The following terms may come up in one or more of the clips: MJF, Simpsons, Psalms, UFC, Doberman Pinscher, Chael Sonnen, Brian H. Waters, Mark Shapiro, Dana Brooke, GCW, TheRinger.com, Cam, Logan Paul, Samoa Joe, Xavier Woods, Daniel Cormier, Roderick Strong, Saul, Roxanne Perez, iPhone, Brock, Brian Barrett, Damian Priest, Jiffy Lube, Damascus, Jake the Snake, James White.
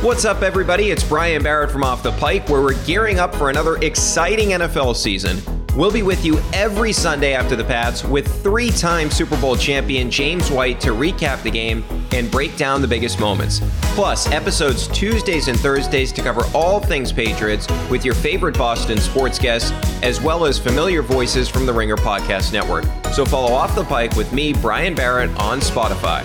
What's up, everybody? It's Brian Barrett from Off the Pike, where we're gearing up for another exciting NFL season. We'll be with you every Sunday after the Pats with three-time Super Bowl champion James White to recap the game and break down the biggest moments. Plus, episodes Tuesdays and Thursdays to cover all things Patriots with your favorite Boston sports guests, as well as familiar voices from the Ringer Podcast Network. So follow Off the Pike with me, Brian Barrett, on Spotify.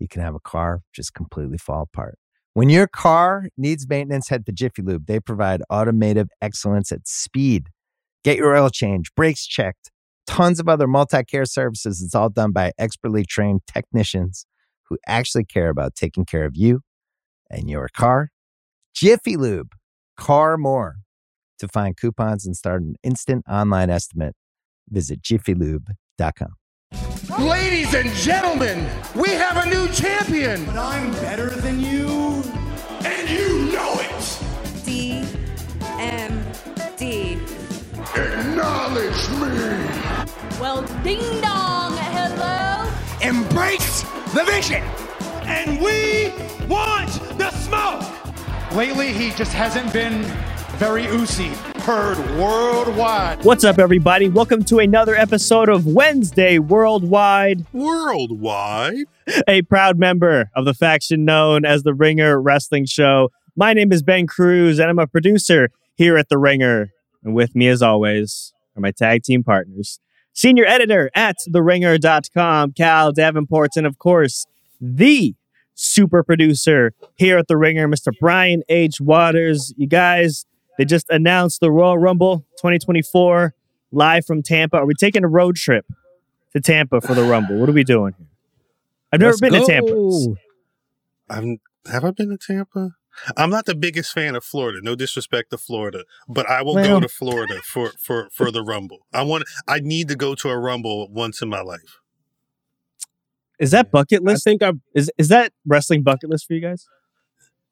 you can have a car just completely fall apart. When your car needs maintenance, head to Jiffy Lube. They provide automotive excellence at speed. Get your oil changed, brakes checked, tons of other multi-care services. It's all done by expertly trained technicians who actually care about taking care of you and your car. Jiffy Lube, car more. To find coupons and start an instant online estimate, visit jiffylube.com. Ladies and gentlemen, we have a new champion. But I'm better than you, and you know it. DMD. Acknowledge me. Well, ding dong, hello. Embrace the vision. And we want the smoke. Lately, he just hasn't been very oozy. Heard worldwide. What's up, everybody? Welcome to another episode of Wednesday Worldwide. Worldwide? A proud member of the faction known as the Ringer Wrestling Show. My name is Ben Cruz, and I'm a producer here at the Ringer. And with me, as always, are my tag team partners. Senior editor at theringer.com, Cal Davenport, and of course, the super producer here at the Ringer, Mr. Brian H. Waters. You guys, they just announced the Royal Rumble 2024 live from Tampa. Are we taking a road trip to Tampa for the Rumble? What are we doing here? I've never been to Tampa. Have I been to Tampa? I'm not the biggest fan of Florida. No disrespect to Florida, but I will go to Florida for the Rumble. I need to go to a Rumble once in my life. Is that bucket list? Is that wrestling bucket list for you guys?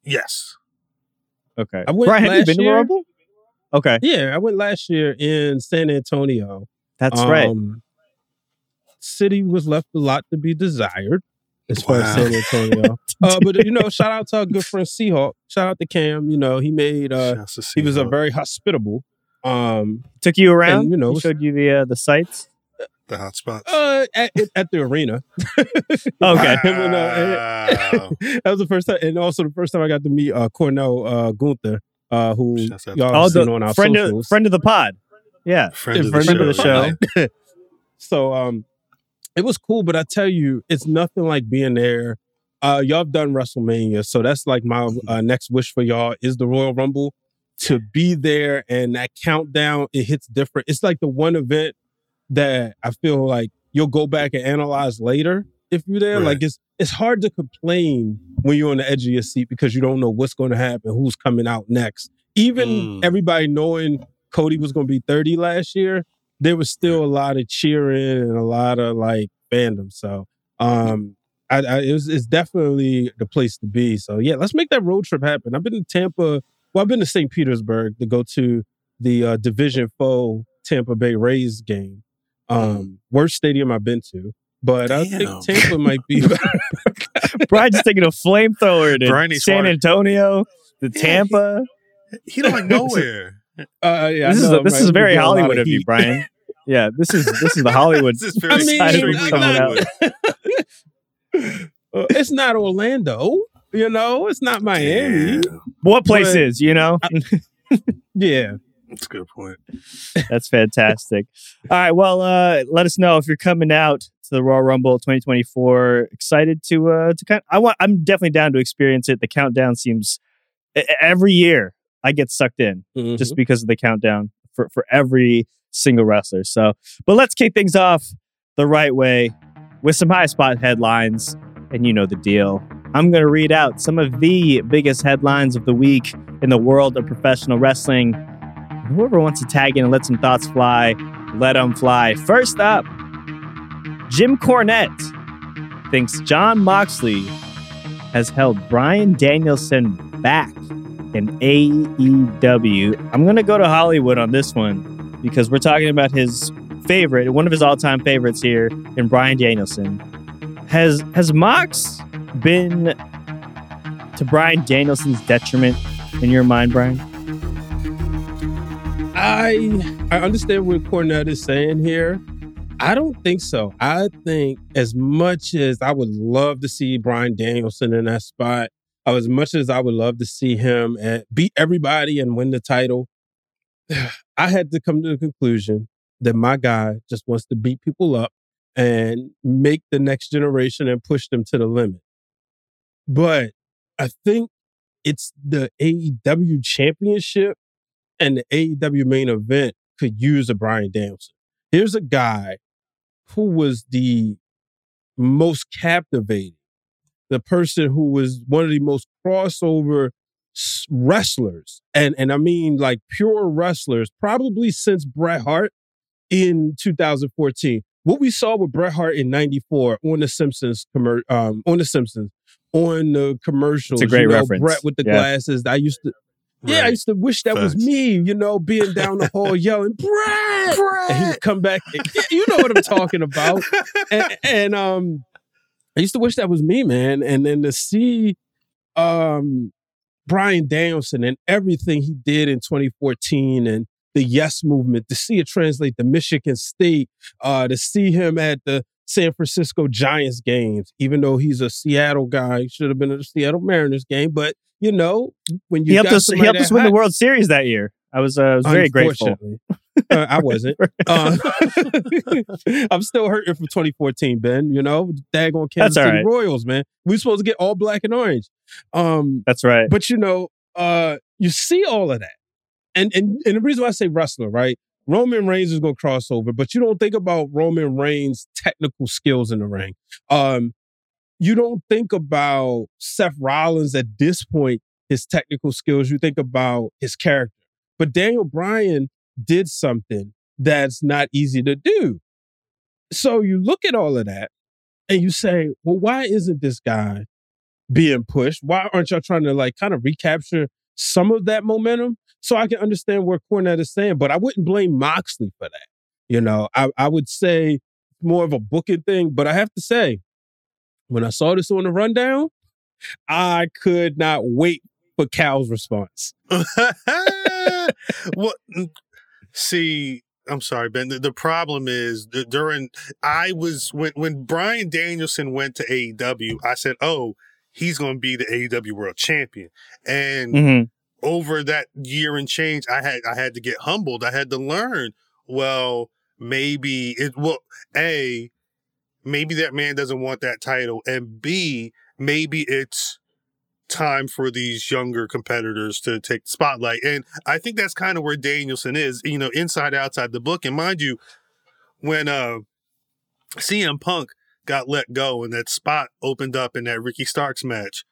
Yes. Okay. Brian, have you been to a Rumble? Okay. Yeah, I went last year in San Antonio. That's right. City was left a lot to be desired. As far as San Antonio. But, you know, shout out to our good friend Seahawk. Shout out to Cam. You know, he was a very hospitable. Took you around? And, you know, showed you the sights? The hot spots? At the arena. Okay. Wow. And, that was the first time. And also the first time I got to meet Cornell Gunther, who y'all have seen on our socials. Friend of the pod. Yeah. Friend of the show. So, it was cool, but I tell you, it's nothing like being there. Y'all have done WrestleMania, so that's like my next wish for y'all is the Royal Rumble. To be there and that countdown, it hits different. It's like the one event that I feel like you'll go back and analyze later if you're there. Right. Like it's hard to complain when you're on the edge of your seat because you don't know what's going to happen, who's coming out next. Even everybody knowing Cody was going to be 30 last year, there was still a lot of cheering and a lot of like fandom. So it's definitely the place to be. So yeah, let's make that road trip happen. I've been to Tampa. Well, I've been to St. Petersburg to go to the Division 4 Tampa Bay Rays game. Worst stadium I've been to. But damn. I think Tampa might be. Brian's taking a flamethrower to San Antonio, to Tampa. He don't like nowhere. This is very Hollywood of you, Brian. Yeah, this is the Hollywood. It's not Orlando. You know, it's not Miami. Yeah. What place is, you know? Yeah. That's a good point. That's fantastic. All right. Well, let us know if you're coming out to the Royal Rumble 2024. Excited to kind of, I'm definitely down to experience it. The countdown seems every year I get sucked in just because of the countdown for every single wrestler. So, but let's kick things off the right way with some high spot headlines, and you know the deal. I'm going to read out some of the biggest headlines of the week in the world of professional wrestling. Whoever wants to tag in and let some thoughts fly, let them fly. First up, Jim Cornette thinks Jon Moxley has held Bryan Danielson back in AEW. I'm going to go to Hollywood on this one because we're talking about his favorite, one of his all-time favorites here in Bryan Danielson. Has Mox been to Bryan Danielson's detriment in your mind, Brian? I understand what Cornette is saying here. I don't think so. I think as much as I would love to see Bryan Danielson in that spot, as much as I would love to see him beat everybody and win the title, I had to come to the conclusion that my guy just wants to beat people up and make the next generation and push them to the limit. But I think it's the AEW Championship and the AEW main event could use a Bryan Danielson. Here's a guy who was the most captivating, the person who was one of the most crossover wrestlers, and I mean like pure wrestlers, probably since Bret Hart in 2014. What we saw with Bret Hart in '94 on the Simpsons, on the commercials. It's a great reference. Bret with the glasses. I used to wish that was me, you know, being down the hall yelling, Brett! And he'd come back. And, you know what I'm talking about. And I used to wish that was me, man. And then to see Bryan Danielson and everything he did in 2014 and the Yes Movement, to see it translate to Michigan State, to see him at the San Francisco Giants games, even though he's a Seattle guy, he should have been at the Seattle Mariners game, but you know, when you he helped us win the World Series that year. I was very grateful. I wasn't. I'm still hurting from 2014, Ben. You know, daggone Kansas City Royals, man. We were supposed to get all black and orange. That's right. But you know, you see all of that, and the reason why I say wrestler, right? Roman Reigns is going to cross over, but you don't think about Roman Reigns' technical skills in the ring. You don't think about Seth Rollins at this point, his technical skills. You think about his character. But Daniel Bryan did something that's not easy to do. So you look at all of that and you say, well, why isn't this guy being pushed? Why aren't y'all trying to like kind of recapture some of that momentum? So I can understand where Cornette is saying, but I wouldn't blame Moxley for that. You know, I would say more of a booking thing, but I have to say, when I saw this on the rundown, I could not wait for Cal's response. Well, see, I'm sorry, Ben. The problem is when Bryan Danielson went to AEW, I said, "Oh, he's going to be the AEW World Champion." And over that year and change, I had to get humbled. I had to learn. Well, maybe it will. Maybe that man doesn't want that title. And B, maybe it's time for these younger competitors to take the spotlight. And I think that's kind of where Danielson is, you know, inside, outside the book. And mind you, when CM Punk got let go and that spot opened up in that Ricky Starks match,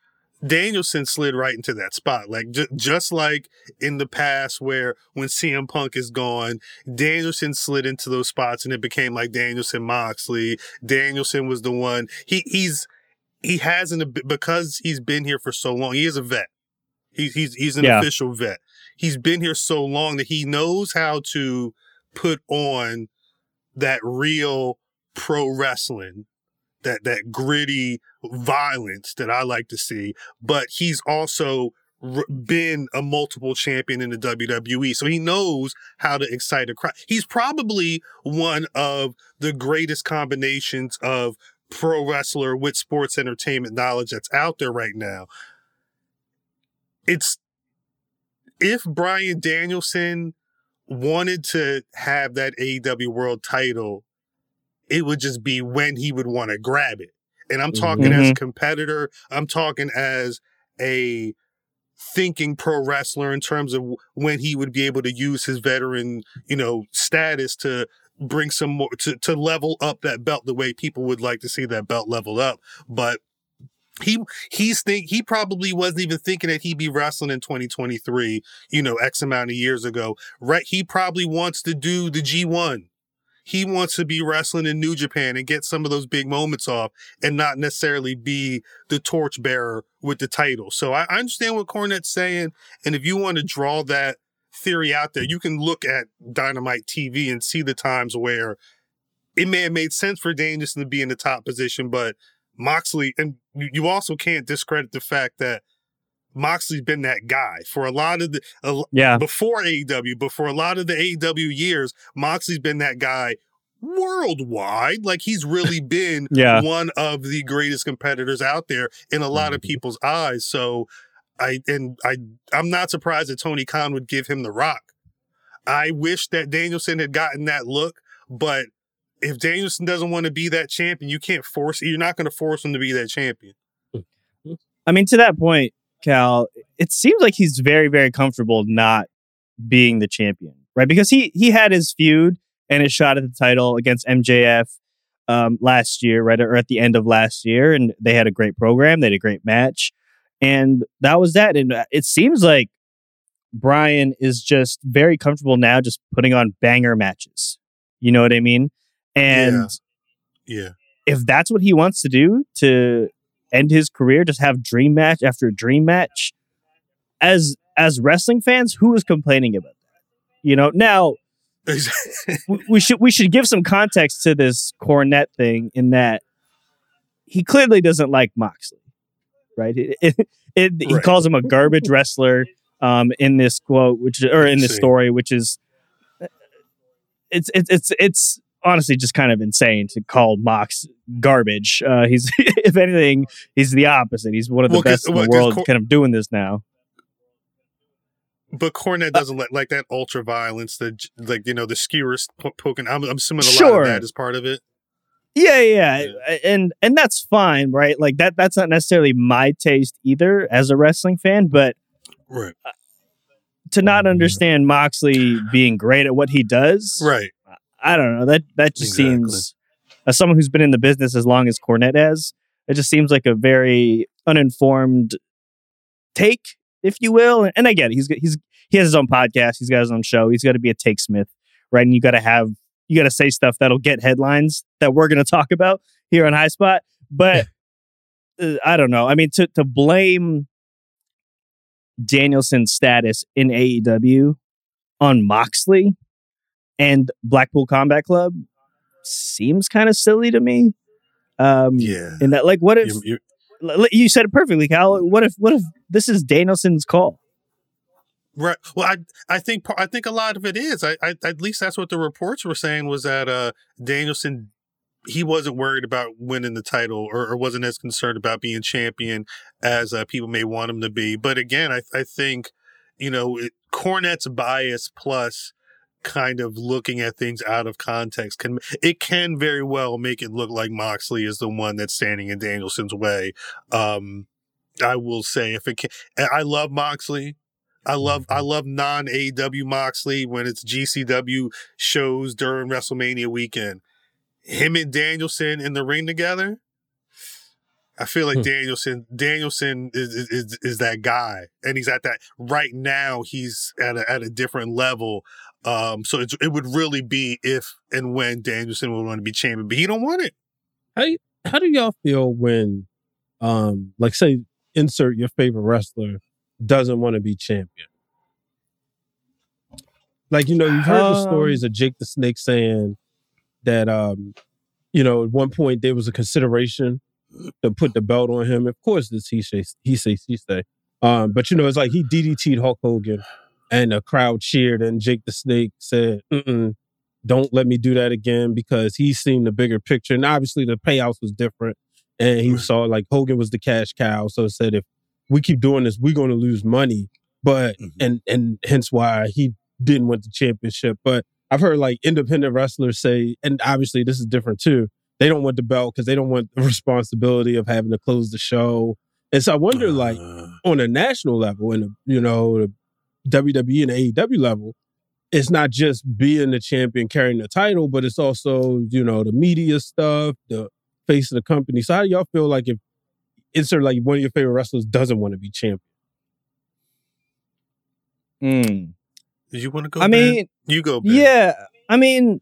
Danielson slid right into that spot. Like, just like in the past where when CM Punk is gone, Danielson slid into those spots and it became like Danielson Moxley. Danielson was the one. Because he's been here for so long. He is a vet. He's an official vet. He's been here so long that he knows how to put on that real pro wrestling, that gritty violence that I like to see, but he's also been a multiple champion in the WWE. So he knows how to excite a crowd. He's probably one of the greatest combinations of pro wrestler with sports entertainment knowledge that's out there right now. it's if Bryan Danielson wanted to have that AEW World title, it would just be when he would want to grab it. And I'm talking as a competitor. I'm talking as a thinking pro wrestler in terms of when he would be able to use his veteran, you know, status to bring some more, to level up that belt the way people would like to see that belt leveled up. But he probably wasn't even thinking that he'd be wrestling in 2023, you know, X amount of years ago. Right. He probably wants to do the G1. He wants to be wrestling in New Japan and get some of those big moments off and not necessarily be the torchbearer with the title. So I understand what Cornette's saying. And if you want to draw that theory out there, you can look at Dynamite TV and see the times where it may have made sense for Danielson to be in the top position, but Moxley, and you also can't discredit the fact that Moxley's been that guy for a lot of the before AEW, but for a lot of the AEW years, Moxley's been that guy worldwide. Like, he's really been one of the greatest competitors out there in a lot of people's eyes. So I'm not surprised that Tony Khan would give him the rock. I wish that Danielson had gotten that look, but if Danielson doesn't want to be that champion, you can't force it. You're not going to force him to be that champion. I mean, to that point, Cal, it seems like he's very, very comfortable not being the champion, right? Because he had his feud and his shot at the title against MJF last year, right? Or at the end of last year. And they had a great program. They had a great match. And that was that. And it seems like Bryan is just very comfortable now just putting on banger matches. You know what I mean? And if that's what he wants to do to end his career, just have dream match after dream match, as wrestling fans, who is complaining about that? You know, now we should give some context to this Cornette thing in that he clearly doesn't like Moxley, right? He calls him a garbage wrestler in this quote, story, which is it's honestly just kind of insane to call Mox garbage. He's, if anything, he's the opposite. He's one of the best in the world kind of doing this now. But Cornette doesn't like that ultra violence, the skewers poking. I'm assuming a lot of that is part of it. Yeah. And that's fine, right? Like that's not necessarily my taste either as a wrestling fan, but right. To not understand Moxley being great at what he does. Right. I don't know. That just seems, as someone who's been in the business as long as Cornette has, it just seems like a very uninformed take, if you will. And I get it. He has his own podcast. He's got his own show. He's got to be a takesmith, right? And you got to say stuff that'll get headlines that we're going to talk about here on High Spot. But I don't know. I mean, to blame Danielson's status in AEW on Moxley and Blackpool Combat Club seems kind of silly to me. And that, like, what if you said it perfectly, Kyle? What if this is Danielson's call? Right. Well, I think a lot of it is. I at least that's what the reports were saying, was that Danielson, he wasn't worried about winning the title or wasn't as concerned about being champion as people may want him to be. But again, I think, you know, Cornette's bias plus kind of looking at things out of context can very well make it look like Moxley is the one that's standing in Danielson's way. I will say, I love Moxley. I love non-AEW Moxley when it's GCW shows during WrestleMania weekend. Him and Danielson in the ring together, I feel like Danielson is that guy, and he's at that right now. He's at a different level. So it would really be if and when Danielson would want to be champion, but he don't want it. How do y'all feel when, like, say, insert your favorite wrestler doesn't want to be champion? Like, you know, you've heard the stories of Jake the Snake saying that, you know, at one point there was a consideration to put the belt on him. Of course, this he say. But, you know, it's like he DDT'd Hulk Hogan and the crowd cheered, and Jake the Snake said, don't let me do that again, because he's seen the bigger picture. And obviously the payouts was different. And he saw, like, Hogan was the cash cow. So it said, if we keep doing this, we're going to lose money. But and hence why he didn't win the championship. But I've heard like independent wrestlers say, and obviously this is different too, they don't want the belt because they don't want the responsibility of having to close the show. And so I wonder, like, on a national level and, you know, the WWE and the AEW level, it's not just being the champion, carrying the title, but it's also, you know, the media stuff, the face of the company. So how do y'all feel like if it's sort of like one of your favorite wrestlers doesn't want to be champion? Did you want to go? I mean, you go. Ben. Yeah. I mean,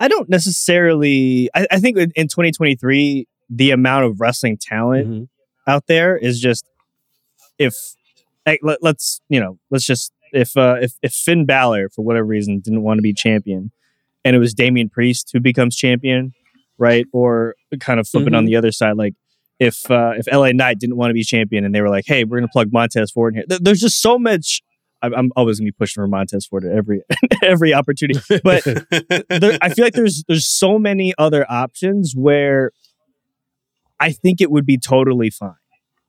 I don't necessarily. I think in 2023, the amount of wrestling talent out there is just, if like, let's, you know, let's just, if Finn Balor, for whatever reason, didn't want to be champion and it was Damian Priest who becomes champion, right? Or kind of flipping on the other side, like if LA Knight didn't want to be champion and they were like, hey, we're going to plug Montez Ford in here. There's just so much. I'm always gonna be pushing for Montez Ford at every opportunity, but I feel like there's so many other options where I think it would be totally fine,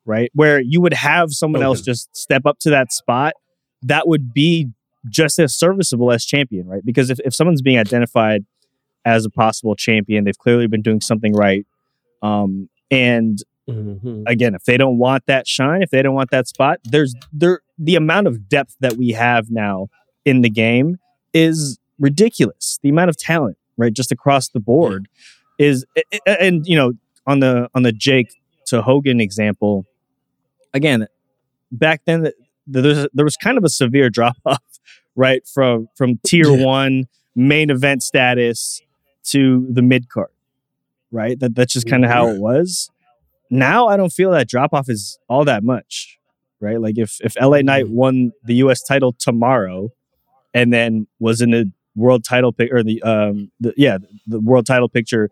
right? Where you would have someone else just step up to that spot that would be just as serviceable as champion, right? Because if someone's being identified as a possible champion, they've clearly been doing something right, and again, if they don't want that shine, if they don't want that spot, the amount of depth that we have now in the game is ridiculous. The amount of talent, right, just across the board is, and you know, on the Jake to Hogan example, again, back then there was kind of a severe drop off, right, from tier one main event status to the mid card, right? That's just kind of how it was. Now I don't feel that drop-off is all that much, right? Like if LA Knight won the U.S. title tomorrow and then was in the world title the world title picture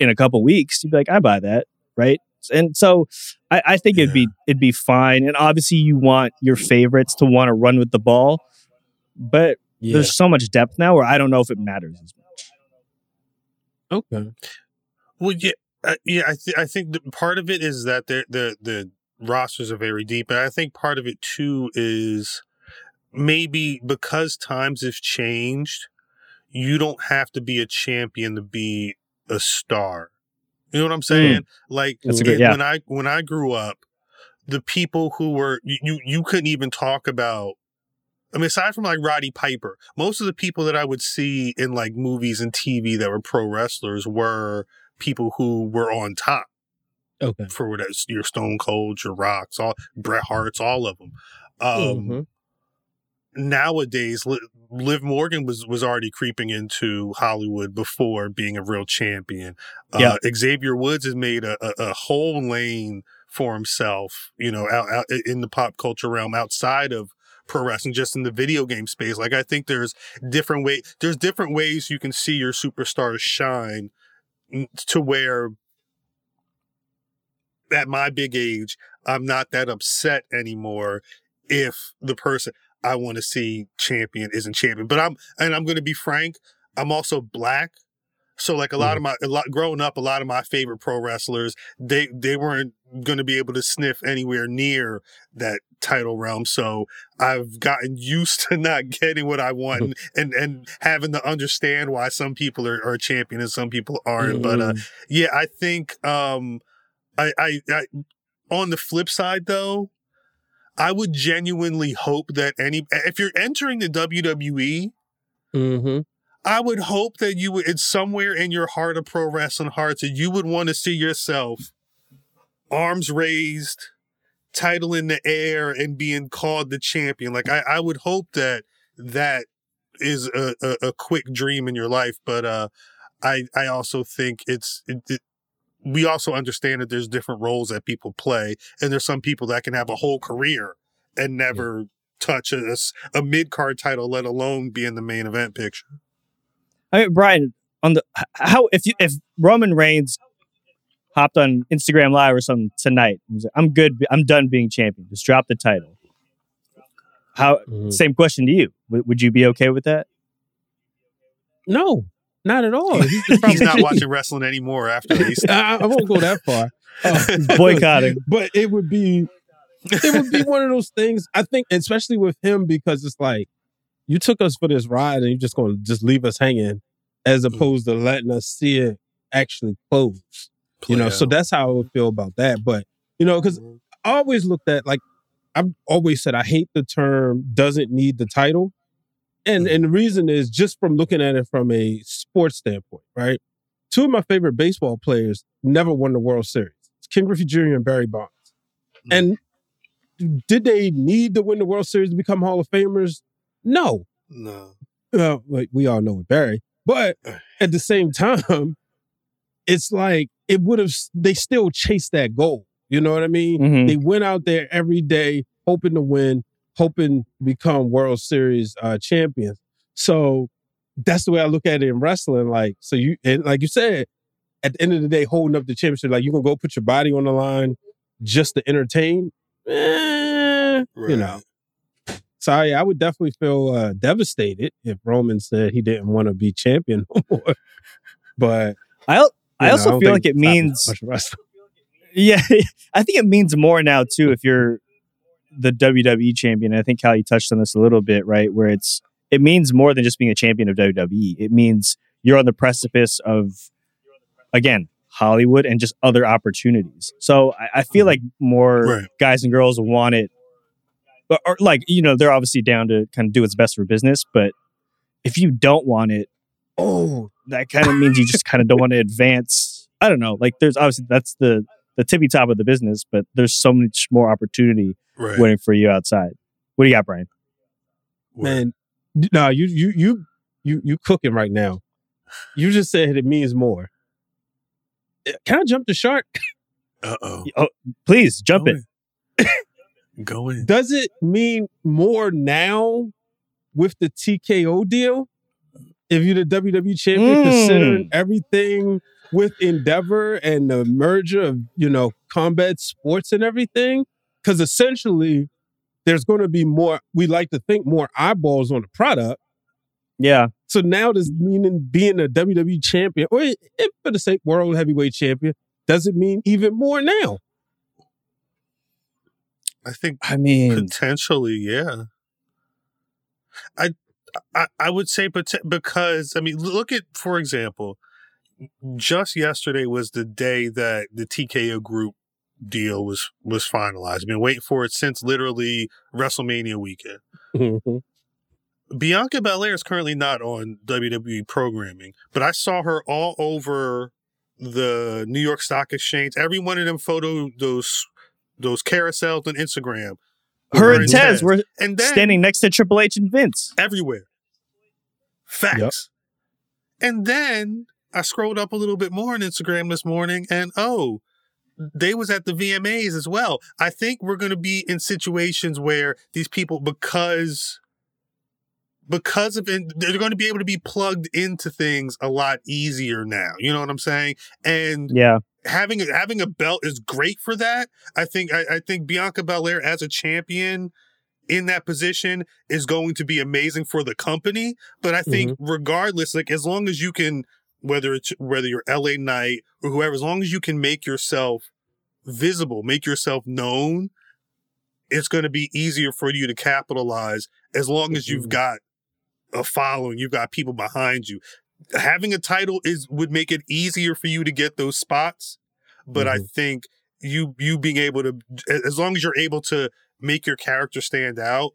in a couple weeks, you'd be like, I buy that, right? And so I think it'd be fine. And obviously you want your favorites to want to run with the ball, but there's so much depth now where I don't know if it matters as much. Okay. Well, yeah. I think that part of it is that the rosters are very deep, and I think part of it too is maybe because times have changed, you don't have to be a champion to be a star. You know what I'm saying? Like when I grew up, the people who were you couldn't even talk about. I mean, aside from like Roddy Piper, most of the people that I would see in like movies and TV that were pro wrestlers were people who were on top, for whatever, your Stone Cold, your Rocks, all Bret Harts, all of them. Nowadays, Liv Morgan was already creeping into Hollywood before being a real champion. Xavier Woods has made a whole lane for himself, you know, out in the pop culture realm outside of pro wrestling, just in the video game space. Like I think there's different ways you can see your superstars shine. To where at my big age, I'm not that upset anymore if the person I want to see champion isn't champion. But I'm going to be frank, I'm also black. So like growing up, a lot of my favorite pro wrestlers, they weren't going to be able to sniff anywhere near that title realm. So I've gotten used to not getting what I want and having to understand why some people are a champion and some people aren't. But I think I on the flip side though, I would genuinely hope that if you're entering the WWE, I would hope that you would, it's somewhere in your heart of pro wrestling hearts, that you would want to see yourself arms raised, title in the air, and being called the champion. Like I would hope that is a quick dream in your life, but I also think we also understand that there's different roles that people play, and there's some people that can have a whole career and never touch a mid-card title, let alone be in the main event picture. I mean, Brian, if Roman Reigns hopped on Instagram Live or something tonight, and was like, I'm good, I'm done being champion, just drop the title. Same question to you. Would you be okay with that? No, not at all. He's not watching wrestling anymore after this. I won't go that far. Boycotting. But it would be It would be one of those things, I think, especially with him, because it's like, you took us for this ride and you're just going to just leave us hanging as opposed to letting us see it actually close. You know, so that's how I would feel about that. But, you know, because I always looked at, like, I've always said I hate the term doesn't need the title. And the reason is just from looking at it from a sports standpoint, right? Two of my favorite baseball players never won the World Series. It's Ken Griffey Jr. and Barry Bonds. Mm. And did they need to win the World Series to become Hall of Famers? No. No. Like we all know with Barry. But at the same time, it's like it would have, they still chased that goal. You know what I mean? Mm-hmm. They went out there every day hoping to win, hoping to become World Series champions. So that's the way I look at it in wrestling. Like, so you, and like you said, at the end of the day, holding up the championship, like you're going to go put your body on the line just to entertain, right. You know. So yeah, I would definitely feel devastated if Roman said he didn't want to be champion no more. But I also feel like it means... Yeah, I think it means more now, too, if you're the WWE champion. I think, Cal, you touched on this a little bit, right? Where it means more than just being a champion of WWE. It means you're on the precipice of, again, Hollywood and just other opportunities. So I feel like more guys and girls want it. Or like, you know, they're obviously down to kind of do what's best for business. But if you don't want it, that kind of means you just kind of don't want to advance. I don't know. Like, there's obviously that's the tippy top of the business, but there's so much more opportunity waiting for you outside. What do you got, Brian? Man, no, you cooking right now. You just said it means more. Can I jump the shark? Oh, please jump it. Go in. Does it mean more now with the TKO deal? If you're the WWE champion, considering everything with Endeavor and the merger of, you know, combat sports and everything, because essentially there's going to be more, we like to think, more eyeballs on the product. Yeah. So now does meaning being a WWE champion, or if for the sake world heavyweight champion, does it mean even more now? I think, I mean, potentially, yeah. I would say because, I mean, look at, for example, just yesterday was the day that the TKO Group deal was finalized. I've been waiting for it since literally WrestleMania weekend. Mm-hmm. Bianca Belair is currently not on WWE programming, but I saw her all over the New York Stock Exchange. Every one of them photo, those carousels on Instagram. Her and Tez were standing next to Triple H and Vince. Everywhere. Facts. Yep. And then I scrolled up a little bit more on Instagram this morning, and they was at the VMAs as well. I think we're going to be in situations where these people, because of it, they're going to be able to be plugged into things a lot easier now. You know what I'm saying? And yeah. Having a belt is great for that. I think Bianca Belair as a champion in that position is going to be amazing for the company. But I think regardless, like as long as you can, whether you're LA Knight or whoever, as long as you can make yourself visible, make yourself known, it's going to be easier for you to capitalize as long as you've got a following, you've got people behind you. Having a title would make it easier for you to get those spots, but I think you being able to, as long as you're able to make your character stand out,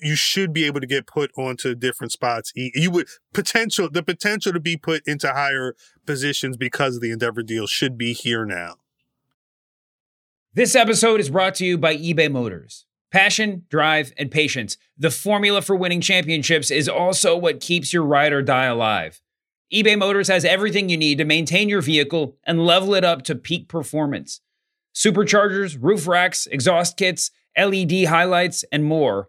you should be able to get put onto different spots. You would the potential to be put into higher positions because of the Endeavor deal should be here now. This episode is brought to you by eBay Motors. Passion, drive, and patience. The formula for winning championships is also what keeps your ride or die alive. eBay Motors has everything you need to maintain your vehicle and level it up to peak performance. Superchargers, roof racks, exhaust kits, LED highlights, and more.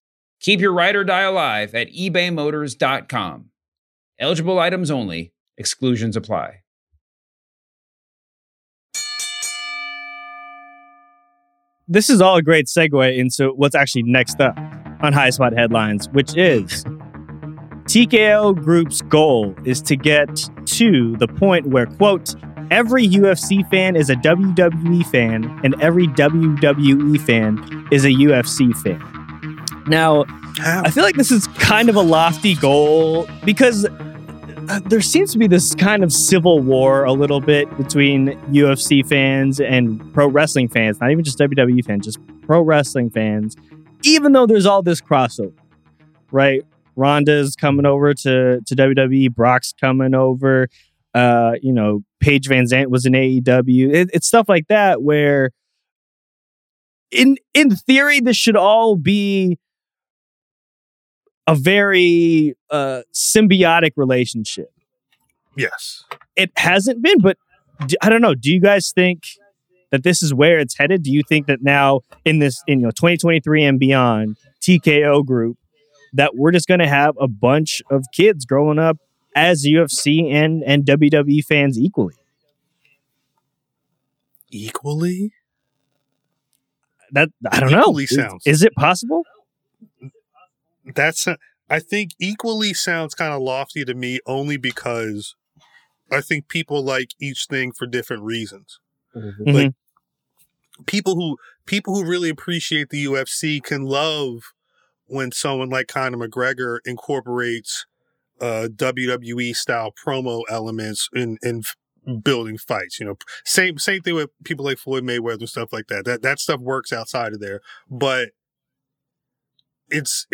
Keep your ride or die alive at ebaymotors.com. Eligible items only. Exclusions apply. This is all a great segue into what's actually next up on High Spot Headlines, which is TKO Group's goal is to get to the point where, quote, every UFC fan is a WWE fan and every WWE fan is a UFC fan. Now, I feel like this is kind of a lofty goal because there seems to be this kind of civil war a little bit between UFC fans and pro wrestling fans, not even just WWE fans, just pro wrestling fans, even though there's all this crossover, right? Ronda's coming over to WWE, Brock's coming over, you know, Paige Van Zandt was in AEW. It's stuff like that where in theory, this should all be a very symbiotic relationship. Yes. It hasn't been, but I don't know. Do you guys think that this is where it's headed? Do you think that now in this, in 2023 and beyond, TKO Group, that we're just going to have a bunch of kids growing up as UFC and WWE fans equally? Equally? That I don't equally know. Sounds, is it possible? That's I think equally sounds kind of lofty to me, only because I think people like each thing for different reasons. Mm-hmm. Like people who really appreciate the UFC can love when someone like Conor McGregor incorporates WWE style promo elements in building fights, you know, same thing with people like Floyd Mayweather and stuff like that. That stuff works outside of there, but it's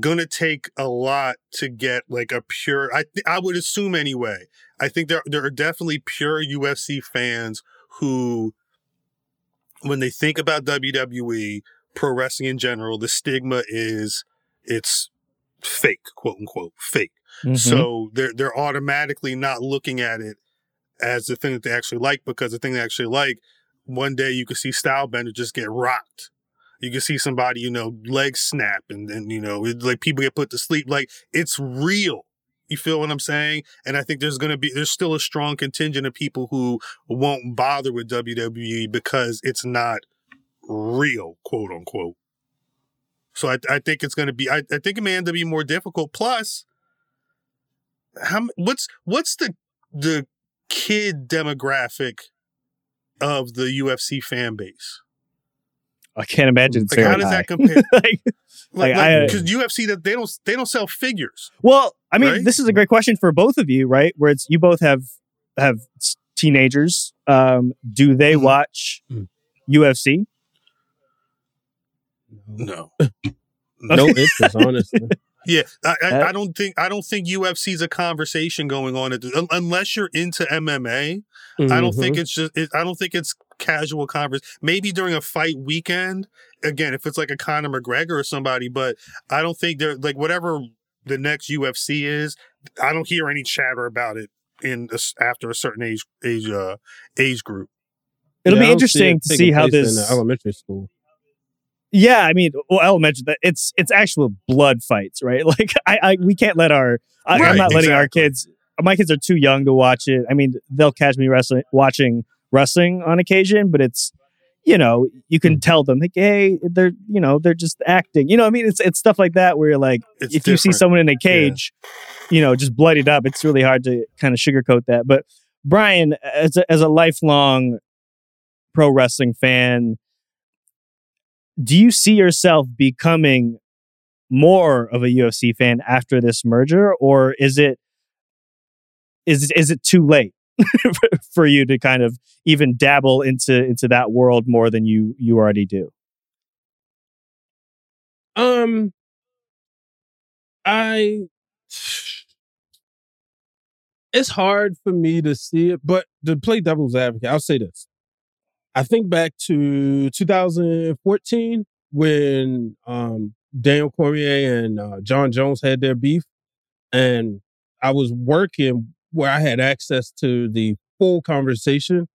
gonna take a lot to get like a pure. I would assume anyway. I think there are definitely pure UFC fans who, when they think about WWE, pro wrestling in general, the stigma is it's fake, quote unquote fake. Mm-hmm. So they're automatically not looking at it as the thing that they actually like, because the thing they actually like, one day you could see Stylebender just get rocked. You can see somebody, you know, legs snap and then, you know, it, like people get put to sleep. Like it's real. You feel what I'm saying? And I think there's still a strong contingent of people who won't bother with WWE because it's not real, quote unquote. So I think it's going to be, I think it may end up being more difficult. Plus, what's the kid demographic of the UFC fan base? I can't imagine. Like, how does that compare? Because UFC, that they don't sell figures. Well, I mean, right? This is a great question for both of you, right? Where it's you both have teenagers. Do they watch UFC? No, no interest, honestly. Yeah, I don't think UFC is a conversation going on unless you're into MMA. Mm-hmm. I don't think it's casual conversation. Maybe during a fight weekend, again, if it's like a Conor McGregor or somebody. But I don't think they're like whatever the next UFC is. I don't hear any chatter about it after a certain age group. It'll be interesting to see how this in elementary school. Yeah, I mean, well, I'll mention that it's actual blood fights, right? Like, we can't let I'm not letting our kids. My kids are too young to watch it. I mean, they'll catch me watching wrestling on occasion, but it's, you know, you can tell them like, hey, they're, you know, they're just acting. You know, I mean, it's stuff like that where you're like, it's if different. You see someone in a cage, you know, just bloodied up, it's really hard to kind of sugarcoat that. But Brian, as a lifelong pro wrestling fan, do you see yourself becoming more of a UFC fan after this merger, or is it too late for you to kind of even dabble into that world more than you already do? It's hard for me to see it, but to play devil's advocate, I'll say this. I think back to 2014 when Daniel Cormier and Jon Jones had their beef, and I was working where I had access to the full conversation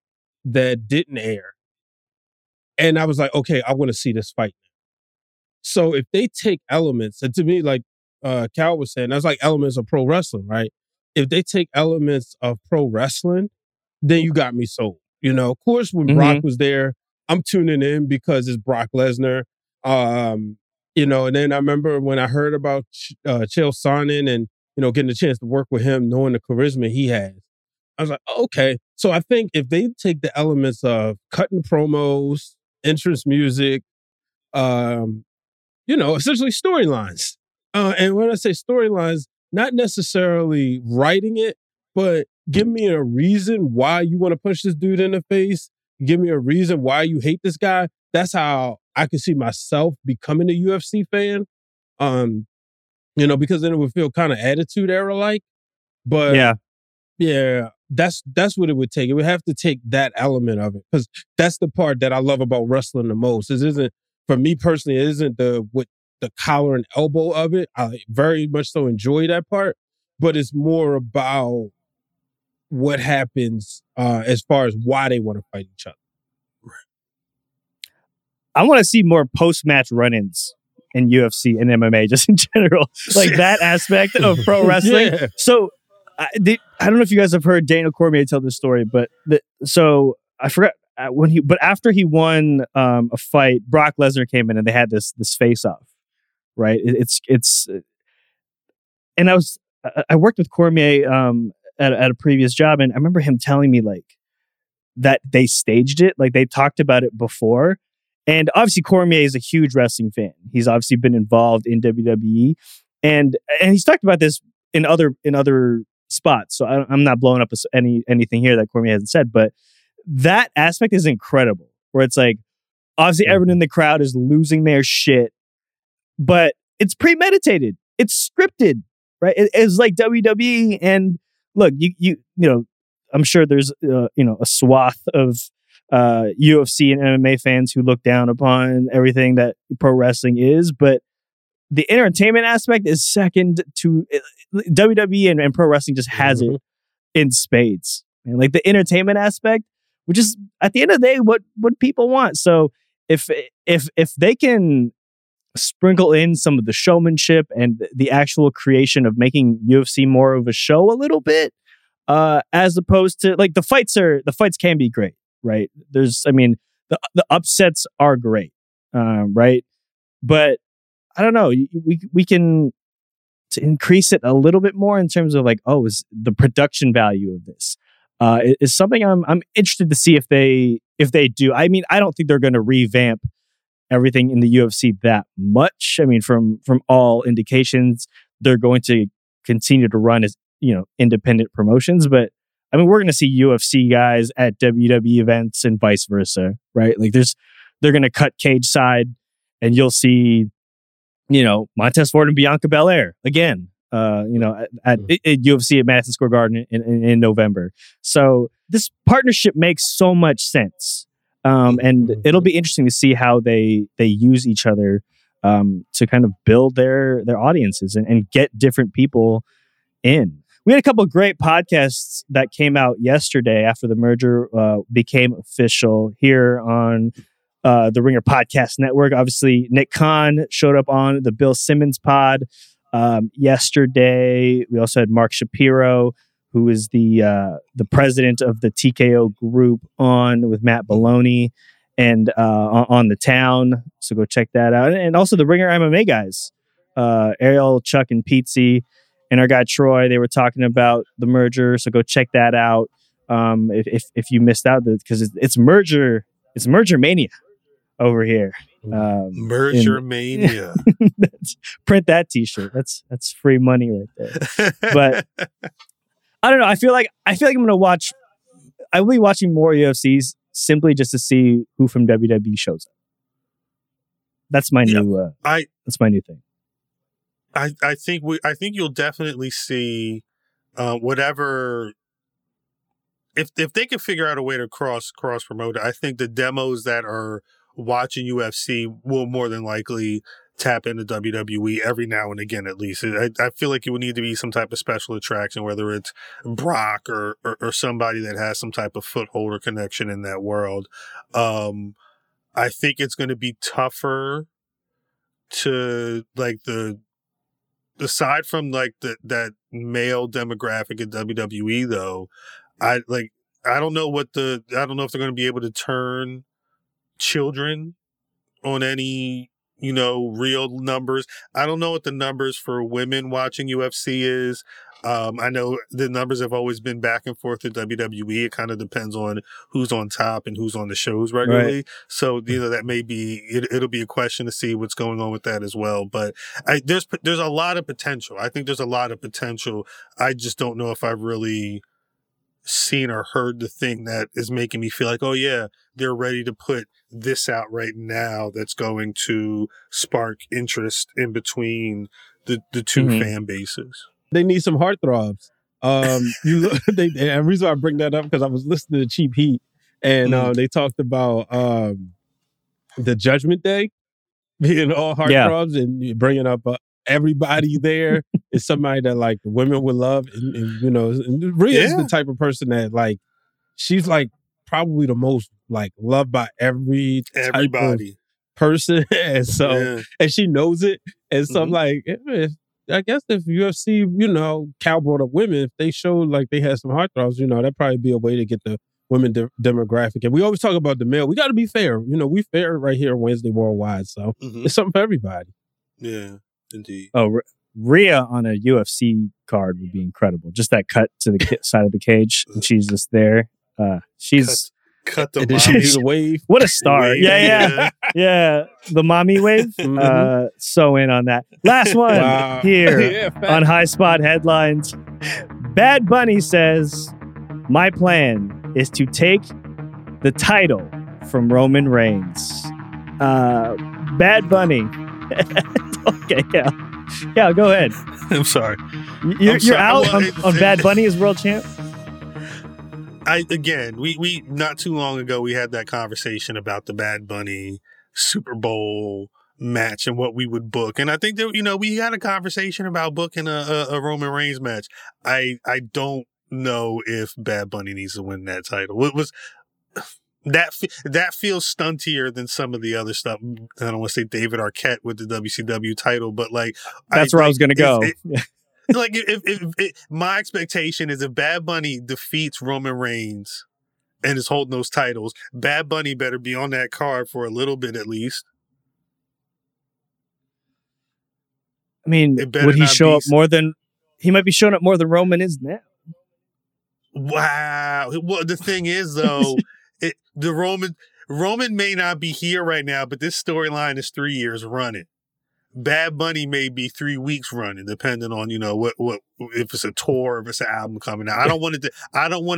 that didn't air. And I was like, okay, I want to see this fight. So if they take elements, and to me, like Cal was saying, that's like elements of pro wrestling, right? If they take elements of pro wrestling, then you got me sold. You know, of course, when Brock was there, I'm tuning in because it's Brock Lesnar. You know, and then I remember when I heard about Chael Sonnen and, you know, getting a chance to work with him, knowing the charisma he has. I was like, oh, okay. So I think if they take the elements of cutting promos, entrance music, you know, essentially storylines. And when I say storylines, not necessarily writing it, but give me a reason why you want to punch this dude in the face. Give me a reason why you hate this guy. That's how I could see myself becoming a UFC fan. You know, because then it would feel kind of Attitude Era like. But yeah, that's what it would take. It would have to take that element of it, because that's the part that I love about wrestling the most. This isn't, for me personally, it isn't the collar and elbow of it. I very much so enjoy that part, but it's more about what happens as far as why they want to fight each other. I want to see more post-match run-ins in UFC and MMA, just in general, like that aspect of pro wrestling. Yeah. So I don't know if you guys have heard Daniel Cormier tell this story, but so I forgot when he, but after he won a fight, Brock Lesnar came in and they had this face off, right? It's and I worked with Cormier at a previous job, and I remember him telling me like that they staged it, like they talked about it before. And obviously, Cormier is a huge wrestling fan. He's obviously been involved in WWE, and he's talked about this in other spots. So I'm not blowing up anything here that Cormier hasn't said, but that aspect is incredible. Where it's like, obviously, everyone in the crowd is losing their shit, but it's premeditated. It's scripted, right? It's like WWE. And look, you know, I'm sure there's a swath of UFC and MMA fans who look down upon everything that pro wrestling is, but the entertainment aspect is second to WWE, and pro wrestling just has it in spades. And like the entertainment aspect, which is at the end of the day what people want. So if they can sprinkle in some of the showmanship and the actual creation of making UFC more of a show a little bit, as opposed to like the fights can be great. Right. The upsets are great. Right. But I don't know. We can increase it a little bit more in terms of like, oh, is the production value of this is something I'm interested to see if they do. I mean, I don't think they're going to revamp everything in the UFC that much. I mean, from all indications, they're going to continue to run as, you know, independent promotions, but I mean, we're going to see UFC guys at WWE events and vice versa, right? Like, they're going to cut cage side, and you'll see, you know, Montez Ford and Bianca Belair again, you know, at UFC at Madison Square Garden in November. So this partnership makes so much sense, and it'll be interesting to see how they use each other to kind of build their audiences and get different people in. We had a couple of great podcasts that came out yesterday after the merger became official here on the Ringer Podcast Network. Obviously, Nick Khan showed up on the Bill Simmons pod yesterday. We also had Mark Shapiro, who is the president of the TKO Group, on with Matt Baloney and on The Town. So go check that out. And also the Ringer MMA guys, Ariel, Chuck, and Pizzi. And our guy Troy, they were talking about the merger, so go check that out if you missed out, because it's merger mania over here. Merger mania. Print that T-shirt. That's free money right there. But I don't know. I feel like I'm gonna watch. I will be watching more UFCs simply just to see who from WWE shows up. That's my new. That's my new thing. I think you'll definitely see whatever if they can figure out a way to cross promote. I think the demos that are watching UFC will more than likely tap into WWE every now and again, at least. I feel like it would need to be some type of special attraction, whether it's Brock or somebody that has some type of foothold or connection in that world. I think it's going to be tougher to like the aside from like that male demographic at WWE though, I don't know if they're going to be able to turn children on any, you know, real numbers. I don't know what the numbers for women watching UFC is. I know the numbers have always been back and forth at WWE. It kind of depends on who's on top and who's on the shows regularly. Right. So, you know, that may be, it'll be a question to see what's going on with that as well. But there's a lot of potential. I think there's a lot of potential. I just don't know if I've really seen or heard the thing that is making me feel like, oh yeah, they're ready to put this out right now that's going to spark interest in between the two fan bases. They need some heartthrobs. And the reason why I bring that up because I was listening to Cheap Heat and they talked about the Judgment Day being all heartthrobs and bringing up everybody there is somebody that like women would love, and you know, and Rhea is the type of person that like she's like probably the most like loved by everybody type of person, and so and she knows it, and so I'm like. I guess if UFC, you know, Cal brought up women, if they showed like they had some heartthrobs, you know, that'd probably be a way to get the women demographic. And we always talk about the male. We got to be fair. You know, we fair right here Wednesday Worldwide. So it's something for everybody. Yeah, indeed. Oh, Rhea on a UFC card would be incredible. Just that cut to the side of the cage. And she's just there. She's... Cut the mommy wave. What a star. Wave. Yeah. The mommy wave. So in on that. Last one here on High Spot Headlines. Bad Bunny says, my plan is to take the title from Roman Reigns. Bad Bunny. Okay, yeah. Yeah, go ahead. I'm sorry. You're out on Bad Bunny as world champ? We not too long ago, we had that conversation about the Bad Bunny Super Bowl match and what we would book. And I think that, you know, we had a conversation about booking a Roman Reigns match. I don't know if Bad Bunny needs to win that title. It was that feels stuntier than some of the other stuff. I don't want to say David Arquette with the WCW title, but like, that's where I was going to go. Like, if my expectation is if Bad Bunny defeats Roman Reigns and is holding those titles, Bad Bunny better be on that card for a little bit at least. I mean, would he show up more than... He might be showing up more than Roman is now. Wow. Well, the thing is, though, Roman may not be here right now, but this storyline is 3 years running. Bad Bunny may be 3 weeks running, depending on, you know, what if it's a tour, if it's an album coming out. I don't want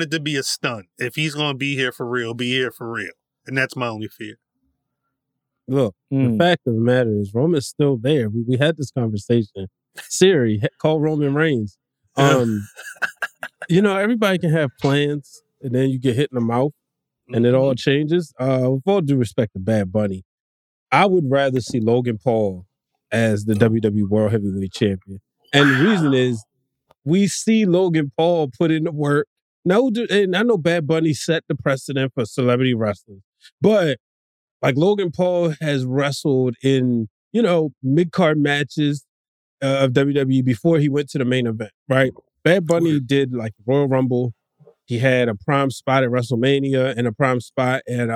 it to be a stunt. If he's gonna be here for real, be here for real. And that's my only fear. Look, the fact of the matter is Roman's still there. We had this conversation. Siri, call Roman Reigns. You know, everybody can have plans and then you get hit in the mouth and it all changes. With all due respect to Bad Bunny, I would rather see Logan Paul as the WWE World Heavyweight Champion. And the reason is we see Logan Paul put in the work. No, and I know Bad Bunny set the precedent for celebrity wrestling, but like Logan Paul has wrestled in, you know, mid-card matches of WWE before he went to the main event, right? Bad Bunny did like Royal Rumble. He had a prime spot at WrestleMania and a prime spot at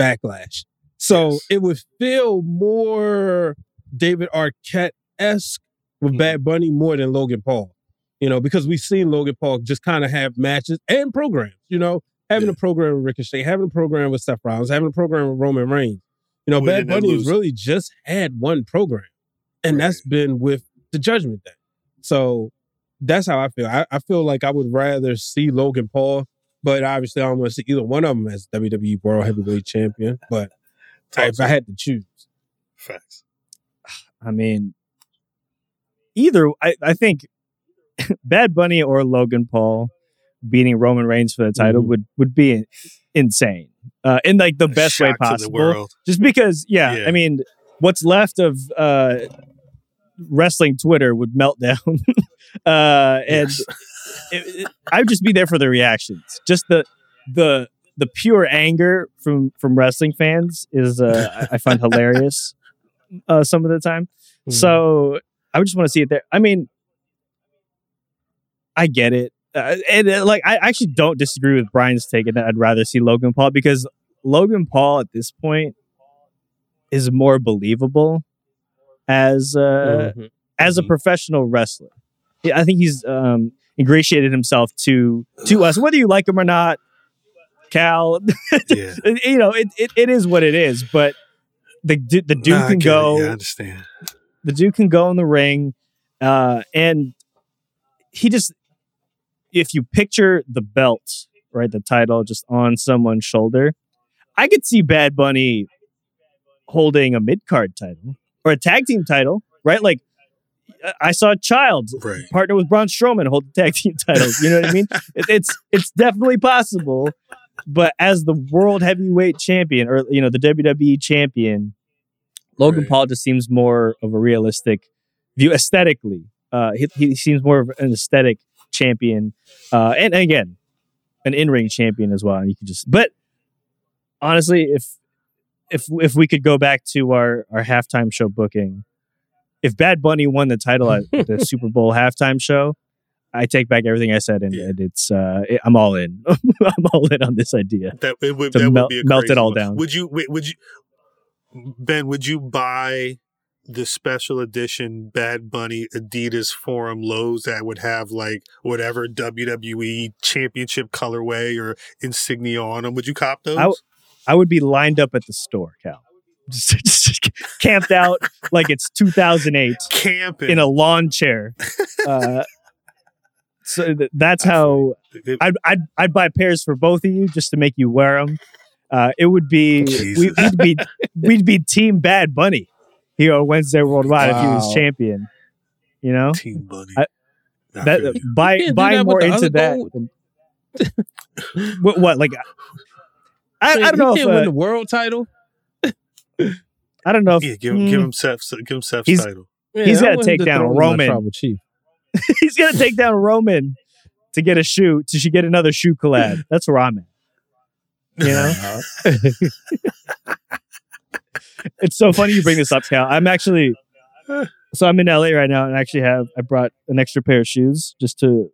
Backlash. So it would feel more David Arquette-esque with Bad Bunny more than Logan Paul, you know, because we've seen Logan Paul just kind of have matches and programs, you know, having a program with Ricochet, having a program with Seth Rollins, having a program with Roman Reigns. You know, Bad Bunny's really just had one program, and that's been with the Judgment Day. So that's how I feel. I feel like I would rather see Logan Paul, but obviously I don't want to see either one of them as WWE World Heavyweight Champion, but if I had to choose. Facts. I mean, either I think Bad Bunny or Logan Paul beating Roman Reigns for the title would be insane in like the best way possible. World. Just because, I mean, what's left of wrestling Twitter would melt down, and I'd just be there for the reactions. Just the pure anger from wrestling fans is I find hilarious. some of the time. Mm-hmm. So I just want to see it there. I mean, I get it. And I actually don't disagree with Brian's take that I'd rather see Logan Paul, because Logan Paul at this point is more believable as a professional wrestler. I think he's ingratiated himself to us, whether you like him or not, Cal. Yeah. You know, it is what it is. But the dude can go. Yeah, I understand. The dude can go in the ring, and he just. If you picture the belt, right, the title just on someone's shoulder, I could see Bad Bunny holding a mid-card title or a tag team title, right? Like, I saw Childs partner with Braun Strowman hold the tag team titles. You know what I mean? It's definitely possible, but as the world heavyweight champion, or, you know, the WWE champion, Logan Paul just seems more of a realistic view aesthetically. He seems more of an aesthetic champion, and again, an in-ring champion as well. And you can just, but honestly, if we could go back to our halftime show booking, if Bad Bunny won the title at the Super Bowl halftime show, I take back everything I said, and it's I'm all in. I'm all in on this idea. That would be a crazy melt it all down. Would you, Ben? Would you buy the special edition Bad Bunny Adidas Forum Lows that would have like whatever WWE Championship colorway or insignia on them? Would you cop those? I would be lined up at the store, Cal. Just camped out like it's 2008. Camping. In a lawn chair. So that's how I'd buy pairs for both of you just to make you wear them. It would be, we'd be Team Bad Bunny here on Wednesday Worldwide if he was champion. You know? Team Bunny. Buy more into that. What? Like, I don't know. He can't win the world title. I don't know. Give him Seth's title. He's got to take down Roman. He's got to take down Roman to get a shoe. To get another shoe collab. That's where I'm at. You know. It's so funny you bring this up, Cal. I'm in LA right now, and I brought an extra pair of shoes just to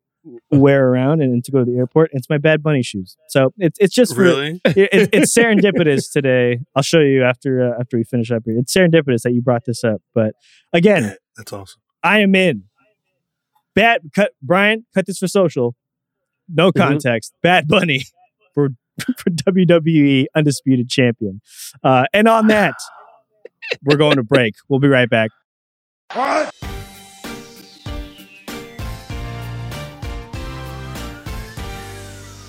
wear around and to go to the airport. And it's my Bad Bunny shoes, so it's just really it's serendipitous today. I'll show you after we finish up here. It's serendipitous that you brought this up, but again, yeah, that's awesome. I am in. Brian, cut this for social. No context. Bad Bunny for WWE Undisputed Champion. And on that, we're going to break. We'll be right back. What?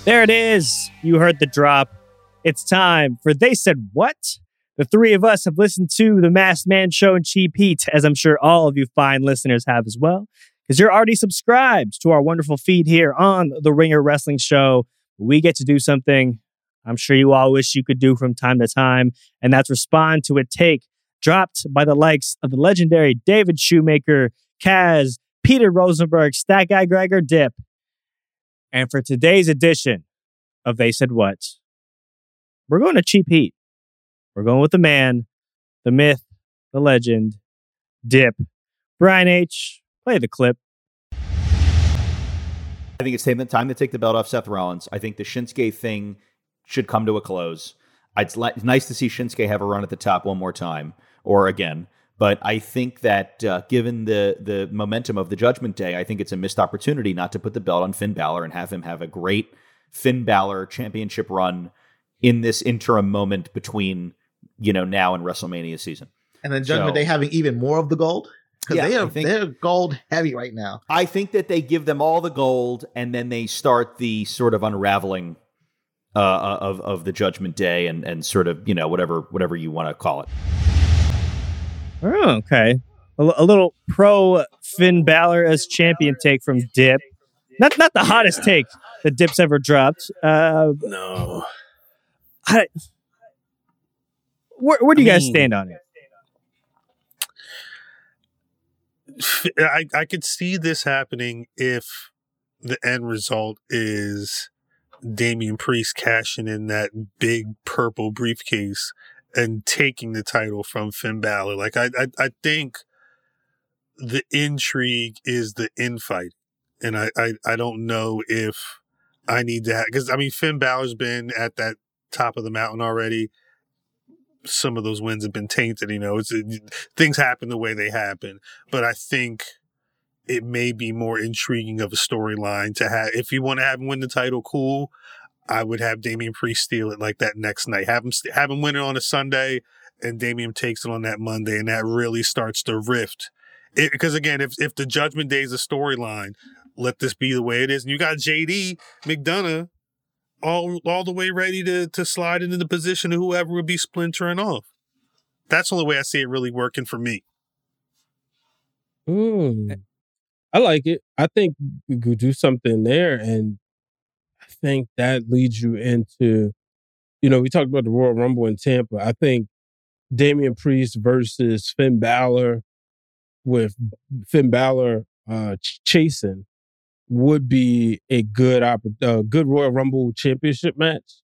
There it is. You heard the drop. It's time for They Said What? The three of us have listened to The Masked Man Show and Cheap Heat, as I'm sure all of you fine listeners have as well, because you're already subscribed to our wonderful feed here on The Ringer Wrestling Show. We get to do something I'm sure you all wish you could do from time to time, and that's respond to a take dropped by the likes of the legendary David Shoemaker, Kaz, Peter Rosenberg, Stack Guy Greg, or Dip. And for today's edition of They Said What, we're going to Cheap Heat. We're going with the man, the myth, the legend, Dip. Brian H., play the clip. I think it's time to take the belt off Seth Rollins. I think the Shinsuke thing should come to a close. It's nice to see Shinsuke have a run at the top one more time, or again. But I think that given the momentum of the Judgment Day, I think it's a missed opportunity not to put the belt on Finn Balor and have him have a great Finn Balor championship run in this interim moment between, you know, now and WrestleMania season. And then Judgment Day having even more of the gold? Because they're gold heavy right now. I think that they give them all the gold, and then they start the sort of unraveling of the Judgment Day and sort of, you know, whatever you want to call it. Oh, okay. A little pro Finn Balor as champion take from Dip. Not the hottest take that Dip's ever dropped. No. Where do you guys stand on it? I could see this happening if the end result is Damian Priest cashing in that big purple briefcase and taking the title from Finn Balor. Like, I think the intrigue is the infight. And I don't know if I need that. Because, I mean, Finn Balor's been at that top of the mountain already. Some of those wins have been tainted, you know. Things happen the way they happen. But I think it may be more intriguing of a storyline to have. If you want to have him win the title, cool. I would have Damian Priest steal it like that next night. Have him win it on a Sunday, and Damian takes it on that Monday, and that really starts to rift. Because, again, if the Judgment Day is a storyline, let this be the way it is. And you got JD McDonough all the way ready to slide into the position of whoever would be splintering off. That's the only way I see it really working for me. I like it. I think you could do something there, and I think that leads you into, you know, we talked about the Royal Rumble in Tampa. I think Damian Priest versus Finn Balor with Finn Balor chasing would be a good Royal Rumble championship match.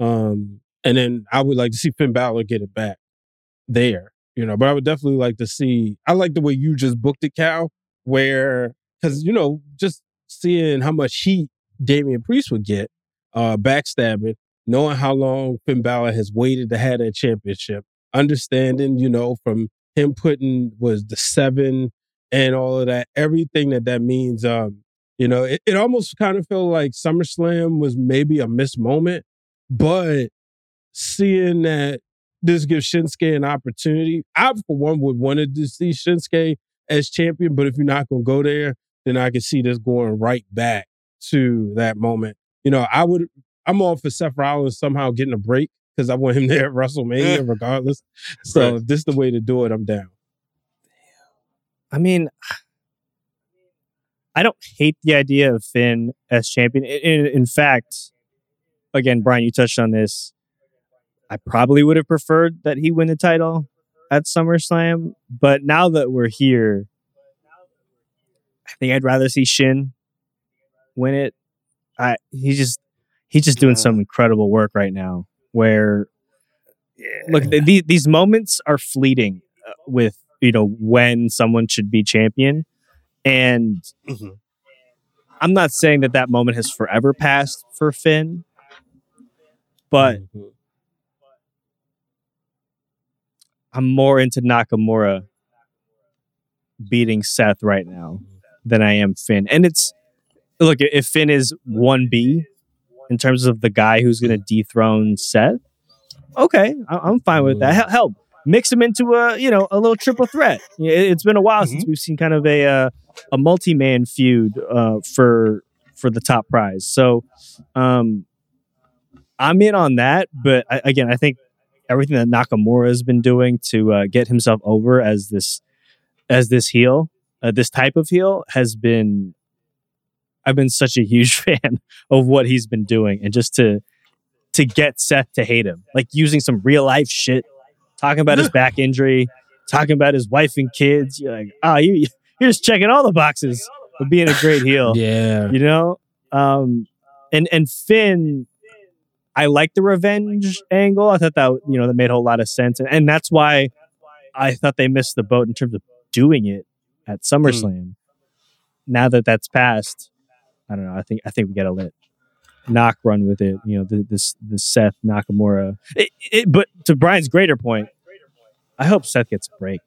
And then I would like to see Finn Balor get it back there, you know, but I would definitely like to see, I like the way you just booked it, Cal, where, because, you know, just seeing how much heat Damian Priest would get backstabbing, knowing how long Finn Balor has waited to have that championship, understanding, you know, from him putting was the 7 and all of that, everything that means. You know, it almost kind of felt like SummerSlam was maybe a missed moment, but seeing that this gives Shinsuke an opportunity, I, for one, would want to see Shinsuke as champion, but if you're not going to go there, then I can see this going right back to that moment. You know, I'm all for Seth Rollins somehow getting a break because I want him there at WrestleMania regardless. So if this is the way to do it, I'm down. I mean, I don't hate the idea of Finn as champion. In fact, again, Brian, you touched on this. I probably would have preferred that he win the title at SummerSlam. But now that we're here, I think I'd rather see Shin win it. He's just doing some incredible work right now. Where, look, these moments are fleeting with, you know, when someone should be champion. And I'm not saying that moment has forever passed for Finn, but I'm more into Nakamura beating Seth right now than I am Finn. And it's, look, if Finn is 1B in terms of the guy who's going to dethrone Seth, okay, I'm fine with that. Help. Mix them into a little triple threat. It's been a while since we've seen kind of a multi-man feud for the top prize. So I'm in on that. But I think everything that Nakamura has been doing to get himself over as this heel, this type of heel, has been. I've been such a huge fan of what he's been doing, and just to get Seth to hate him, like using some real life shit. Talking about his back injury, talking about his wife and kids. You're like, oh, you're just checking all the boxes of being a great heel. Yeah. You know? And Finn, I like the revenge angle. I thought that, you know, that made a whole lot of sense. And that's why I thought they missed the boat in terms of doing it at SummerSlam. Now that that's passed, I don't know. I think we got to let Knock run with it, you know, this Seth Nakamura. But to Brian's greater point, I hope Seth gets a break.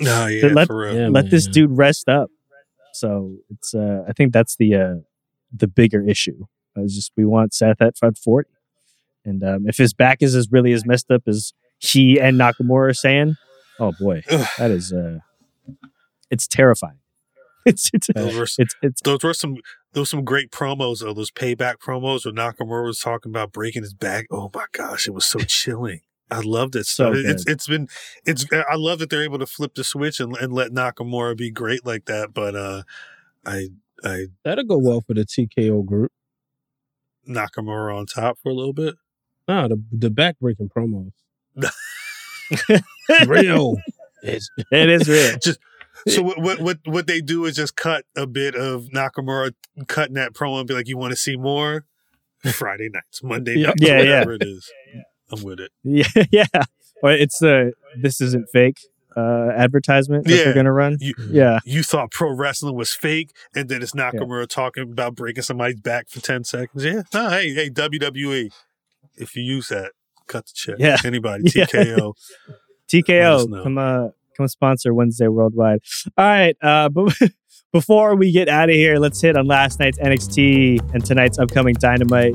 Let this dude rest up. So it's I think that's the bigger issue. It's just we want Seth at 540, and if his back is as really as messed up as he and Nakamura are saying, oh boy, that is it's terrifying. Those were some great promos, though. Those payback promos where Nakamura was talking about breaking his back. Oh my gosh, it was so chilling. I loved it. So I love that they're able to flip the switch and let Nakamura be great like that. But that'll go well for the TKO group. Nakamura on top for a little bit. No, the back breaking promos. Real. It is real. So what they do is just cut a bit of Nakamura cutting that promo and be like, you want to see more? Friday nights, Monday nights, whatever it is. I'm with it. Yeah. Well, it's the "this isn't fake" advertisement that they're going to run. You thought pro wrestling was fake, and then it's Nakamura talking about breaking somebody's back for 10 seconds. Yeah. No, hey, WWE, if you use that, cut the check. Yeah. Anybody, TKO. TKO, come sponsor Wednesday Worldwide. All right, but before we get out of here, let's hit on last night's NXT and tonight's upcoming Dynamite.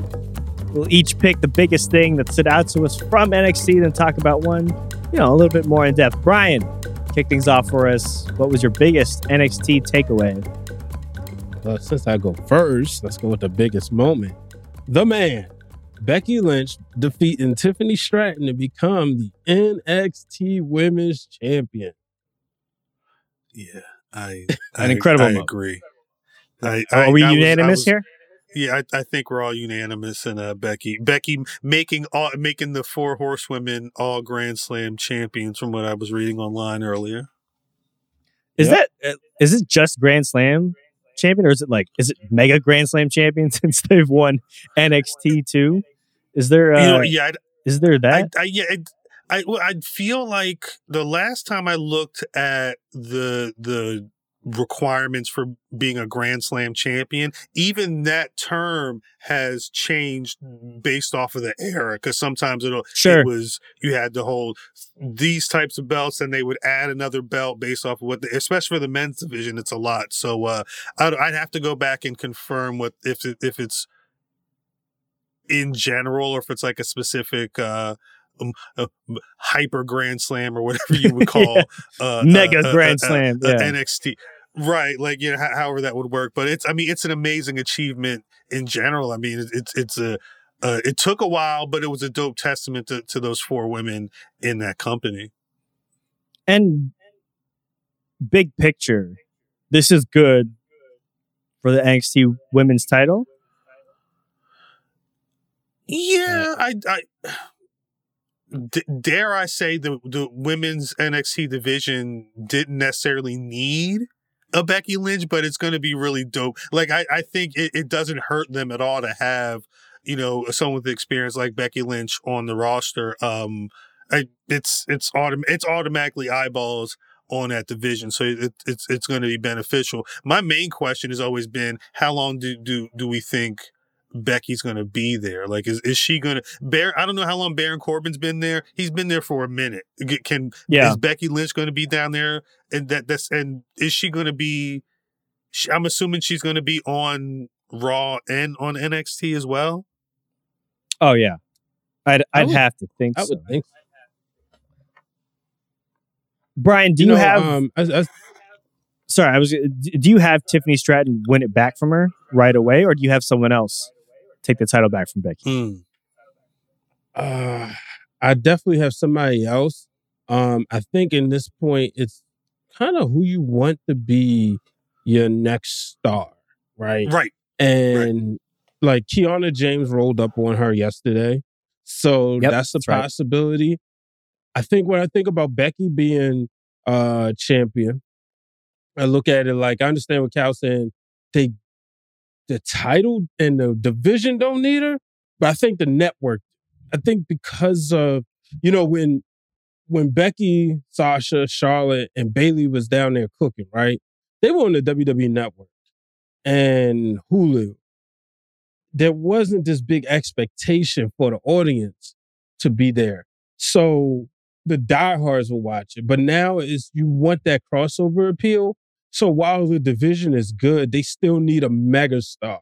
We'll each pick the biggest thing that stood out to us from NXT, then talk about one, a little bit more in depth. Brian, kick things off for us. What was your biggest NXT takeaway? Well, since I go first, let's go with the biggest moment. The man, Becky Lynch, defeating Tiffany Stratton to become the NXT Women's Champion. Yeah, an incredible moment. I agree. Are we unanimous here? Yeah, I think we're all unanimous in Becky. Becky making the four horsewomen all Grand Slam champions, from what I was reading online earlier. Is it just Grand Slam champion, or is it mega Grand Slam champion since they've won NXT too? Is there? Is there that? I feel like the last time I looked at the requirements for being a Grand Slam champion, even that term has changed based off of the era, because sometimes it was, you had to hold these types of belts and they would add another belt based off of especially for the men's division, it's a lot. So I'd have to go back and confirm if it's in general or if it's like a specific hyper Grand Slam or whatever you would call mega Grand Slam NXT. Right, however that would work, but it's an amazing achievement in general. I mean, it took a while, but it was a dope testament to those four women in that company. And big picture, this is good for the NXT Women's title. Yeah, dare I say the women's NXT division didn't necessarily need a Becky Lynch, but it's going to be really dope. I think it doesn't hurt them at all to have, someone with experience like Becky Lynch on the roster. It's automatically eyeballs on that division, so it's going to be beneficial. My main question has always been, how long do we think Becky's going to be there? Is she going to bear? I don't know how long Baron Corbin's been there. He's been there for a minute. Is Becky Lynch going to be down there? And is she going to be? I'm assuming she's going to be on Raw and on NXT as well. Oh yeah, I would think so. Brian, do you have? Do you have Tiffany Stratton win it back from her right away, or do you have someone else take the title back from Becky? I definitely have somebody else. I think in this point, it's kind of who you want to be your next star, right? Right. And Kiana James rolled up on her yesterday. So that's a possibility. Right. I think when I think about Becky being champion, I look at it I understand what Cal's saying. The title and the division don't need her, but I think the network, because of, when Becky, Sasha, Charlotte, and Bayley was down there cooking, right? They were on the WWE Network and Hulu. There wasn't this big expectation for the audience to be there. So the diehards will watch it, but now you want that crossover appeal. So while the division is good, they still need a megastar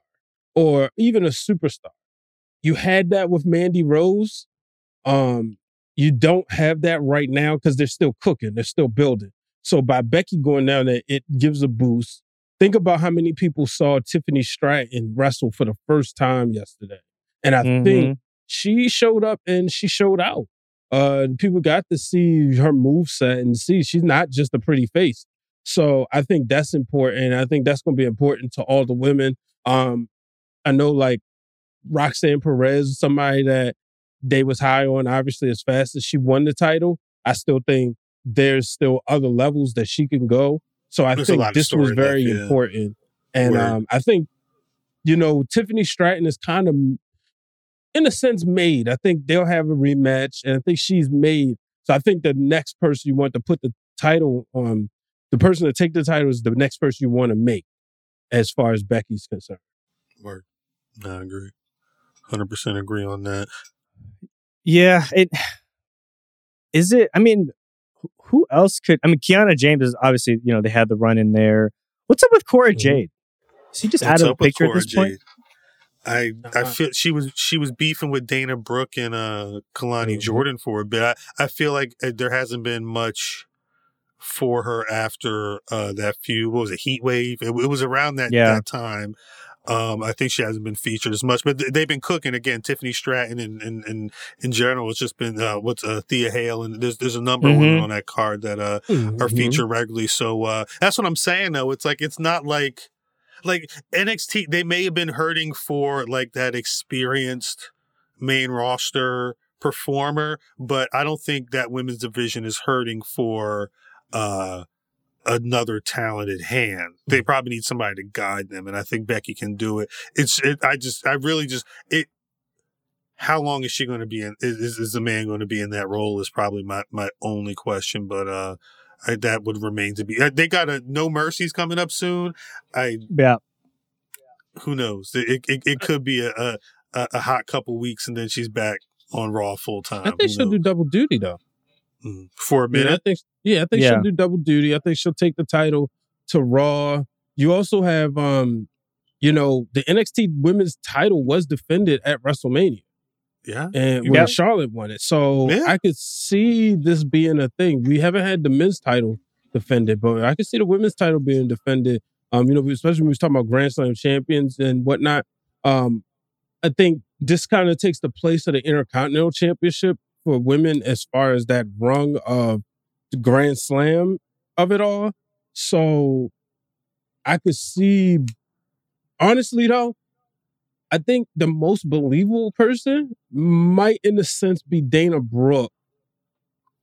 or even a superstar. You had that with Mandy Rose. You don't have that right now because they're still cooking. They're still building. So by Becky going down there, it gives a boost. Think about how many people saw Tiffany Stratton wrestle for the first time yesterday. And I think she showed up and she showed out. People got to see her moveset and see she's not just a pretty face. So I think that's important. I think that's going to be important to all the women. I know Roxanne Perez, somebody that they was high on, obviously as fast as she won the title. I still think there's still other levels that she can go. So I think this was very important. And I think, Tiffany Stratton is kind of in a sense, made. I think they'll have a rematch, and I think she's made. So I think the next person you want to put the title on, the person to take the title is the next person you want to make, as far as Becky's concerned. Word. I agree. 100% agree on that. Yeah. I mean, who else could... I mean, Kiana James is obviously, you know, they had the run in there. What's up with Cora Jade? Is she just out of the picture at this point? I feel she was beefing with Dana Brooke and Kalani Jordan for a bit. I feel like there hasn't been much for her after that feud. What was it? Heat Wave? It was around that time. I think she hasn't been featured as much, but they've been cooking again. Tiffany Stratton and in general, it's just been Thea Hale, and there's a number of women on that card that are featured regularly. So that's what I'm saying though. It's like it's not like. Like NXT, they may have been hurting for like that experienced main roster performer, but I don't think that women's division is hurting for another talented hand. They probably need somebody to guide them, and I think Becky can do it. How long is she going to be in? Is the man going to be in that role? Is probably my only question, but. That would remain to be. They got a No Mercies coming up soon. Who knows? It could be a hot couple weeks, and then she's back on Raw full time. I think she'll do double duty though, for a minute. I think she'll do double duty. I think she'll take the title to Raw. You also have, the NXT Women's title was defended at WrestleMania. Yeah. And when Charlotte won it. So I could see this being a thing. We haven't had the men's title defended, but I could see the women's title being defended. Especially when we was talking about Grand Slam champions and whatnot. I think this kind of takes the place of the Intercontinental Championship for women as far as that rung of the Grand Slam of it all. So I could see, honestly though, I think the most believable person might, in a sense, be Dana Brooke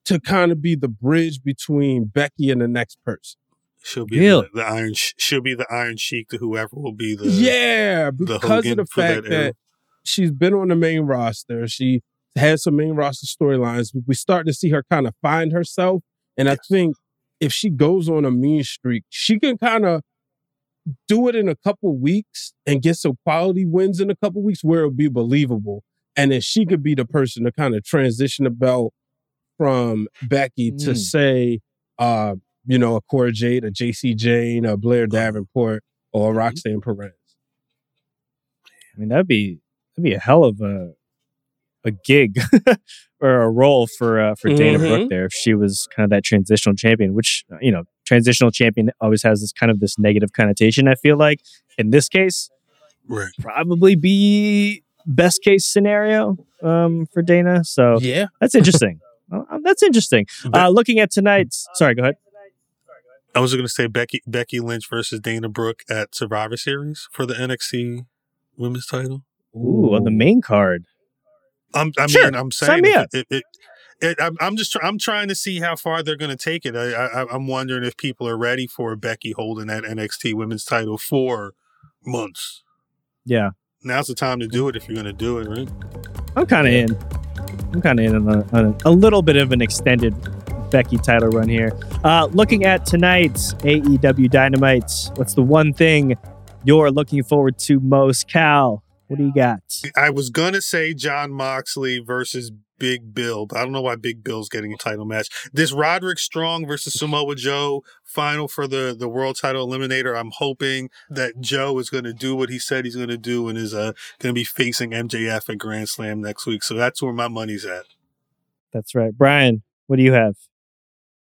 to kind of be the bridge between Becky and the next person. She'll be the Iron Sheik to whoever will be the because of the fact that she's been on the main roster. She has some main roster storylines. We start to see her kind of find herself, and I think if she goes on a mean streak, she can kind of do it in a couple weeks and get some quality wins in a couple weeks where it'll be believable. And then she could be the person to kind of transition the belt from Becky to say, a Cora Jade, a JC Jane, a Blair Davenport, or a Roxanne Perez. I mean, that'd be a hell of a gig or a role for Dana Brooke there if she was kind of that transitional champion, which, transitional champion always has this kind of this negative connotation, I feel like. In this case, probably be best case scenario for Dana. So that's interesting. That's interesting. Looking at tonight's... Sorry, go ahead. I was going to say Becky Lynch versus Dana Brooke at Survivor Series for the NXT women's title. Ooh, on the main card. I'm saying I'm trying to see how far they're going to take it. I'm wondering if people are ready for Becky holding that NXT Women's title for months. Yeah, now's the time to do it if you're going to do it, right? I'm kind of in on a little bit of an extended Becky title run here. Looking at tonight's AEW Dynamite, what's the one thing you're looking forward to most, Cal? What do you got? I was going to say Jon Moxley versus Big Bill, but I don't know why Big Bill's getting a title match. This Roderick Strong versus Samoa Joe final for the world title eliminator. I'm hoping that Joe is going to do what he said he's going to do and is going to be facing MJF at Grand Slam next week. So that's where my money's at. That's right. Brian, what do you have?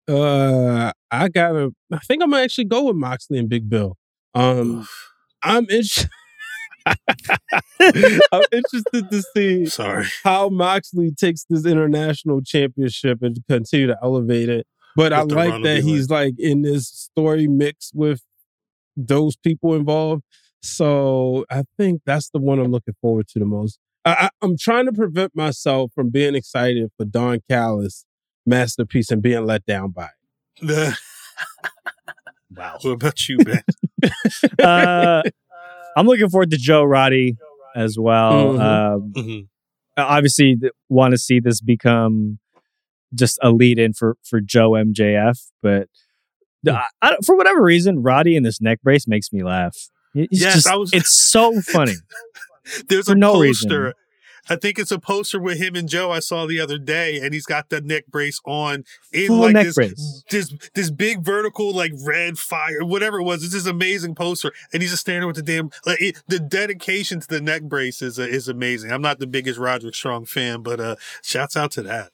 I think I'm going to actually go with Moxley and Big Bill. I'm interested. I'm interested to see how Moxley takes this international championship and continue to elevate it. But I like that he's like in this story mix with those people involved. So I think that's the one I'm looking forward to the most. I'm trying to prevent myself from being excited for Don Callis' masterpiece and being let down by it. Wow. What about you, Ben? I'm looking forward to Joe Roddy as well. obviously want to see this become just a lead-in for Joe MJF, but I for whatever reason, Roddy in this neck brace makes me laugh. It's so funny. There's a poster. I think it's a poster with him and Joe I saw the other day, and he's got the neck brace on in full like this big vertical like red fire, whatever it was. It's this amazing poster, and he's just standing with the damn like the dedication to the neck brace is amazing. I'm not the biggest Roderick Strong fan, but shouts out to that.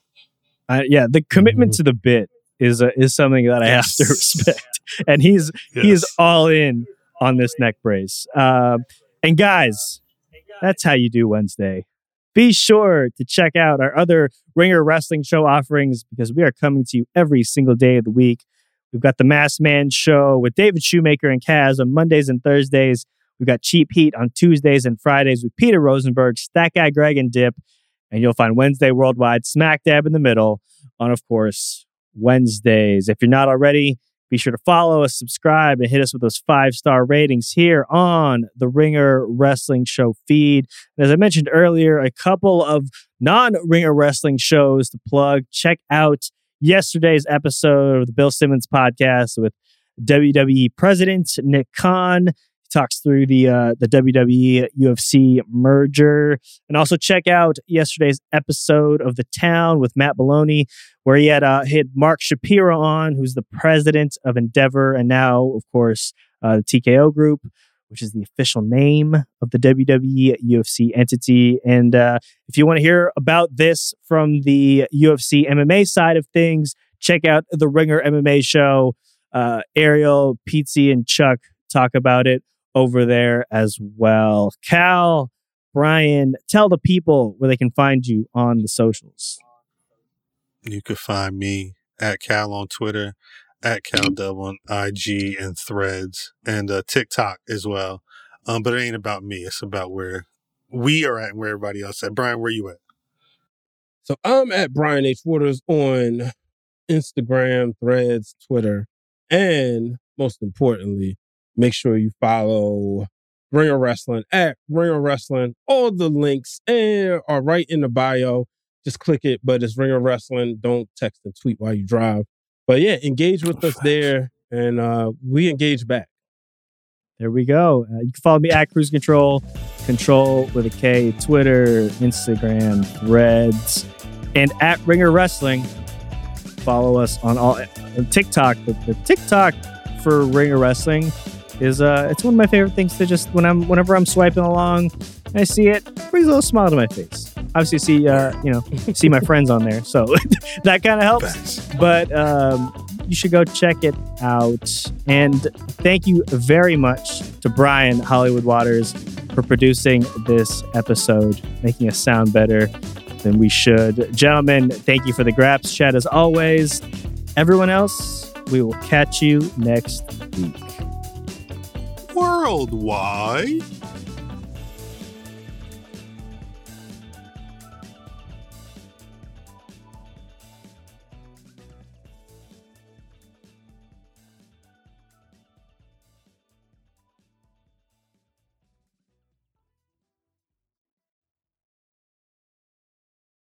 The commitment to the bit is something that I have to respect, and he's all in on this neck brace. And guys, that's how you do Wednesday. Be sure to check out our other Ringer Wrestling Show offerings, because we are coming to you every single day of the week. We've got The Masked Man Show with David Shoemaker and Kaz on Mondays and Thursdays. We've got Cheap Heat on Tuesdays and Fridays with Peter Rosenberg, Stat Guy Greg, and Dip. And you'll find Wednesday Worldwide smack dab in the middle on, of course, Wednesdays. If you're not already, be sure to follow us, subscribe, and hit us with those 5-star ratings here on the Ringer Wrestling Show feed. And as I mentioned earlier, a couple of non-Ringer Wrestling shows to plug. Check out yesterday's episode of the Bill Simmons podcast with WWE President Nick Khan. He talks through the WWE UFC merger. And also check out yesterday's episode of The Town with Matt Baloney, where he had Mark Shapiro on, who's the president of Endeavor, and now, of course, the TKO Group, which is the official name of the WWE UFC entity. And if you want to hear about this from the UFC MMA side of things, check out the Ringer MMA show. Ariel, Pizzi, and Chuck talk about it over there as well. Cal, Brian, tell the people where they can find you on the socials. You can find me at Cal on Twitter, at CalDub on IG and Threads, and TikTok as well. But it ain't about me. It's about where we are at and where everybody else is at. Brian, where you at? So I'm at Brian H. Waters on Instagram, Threads, Twitter. And most importantly, make sure you follow Ringer Wrestling at Ringer Wrestling. All the links are right in the bio. Just click it, but it's Ringer Wrestling. Don't text and tweet while you drive. But yeah, engage with us there, and we engage back. There we go. You can follow me at Cruise Control with a K, Twitter, Instagram, Threads, and at Ringer Wrestling. Follow us on all TikTok. The TikTok for Ringer Wrestling is it's one of my favorite things to just whenever I'm swiping along, I see it, brings a little smile to my face. Obviously, see my friends on there, so that kind of helps. But you should go check it out. And thank you very much to Brian Hollywood Waters for producing this episode, making us sound better than we should. Gentlemen, thank you for the Graps chat as always. Everyone else, we will catch you next week. Worldwide.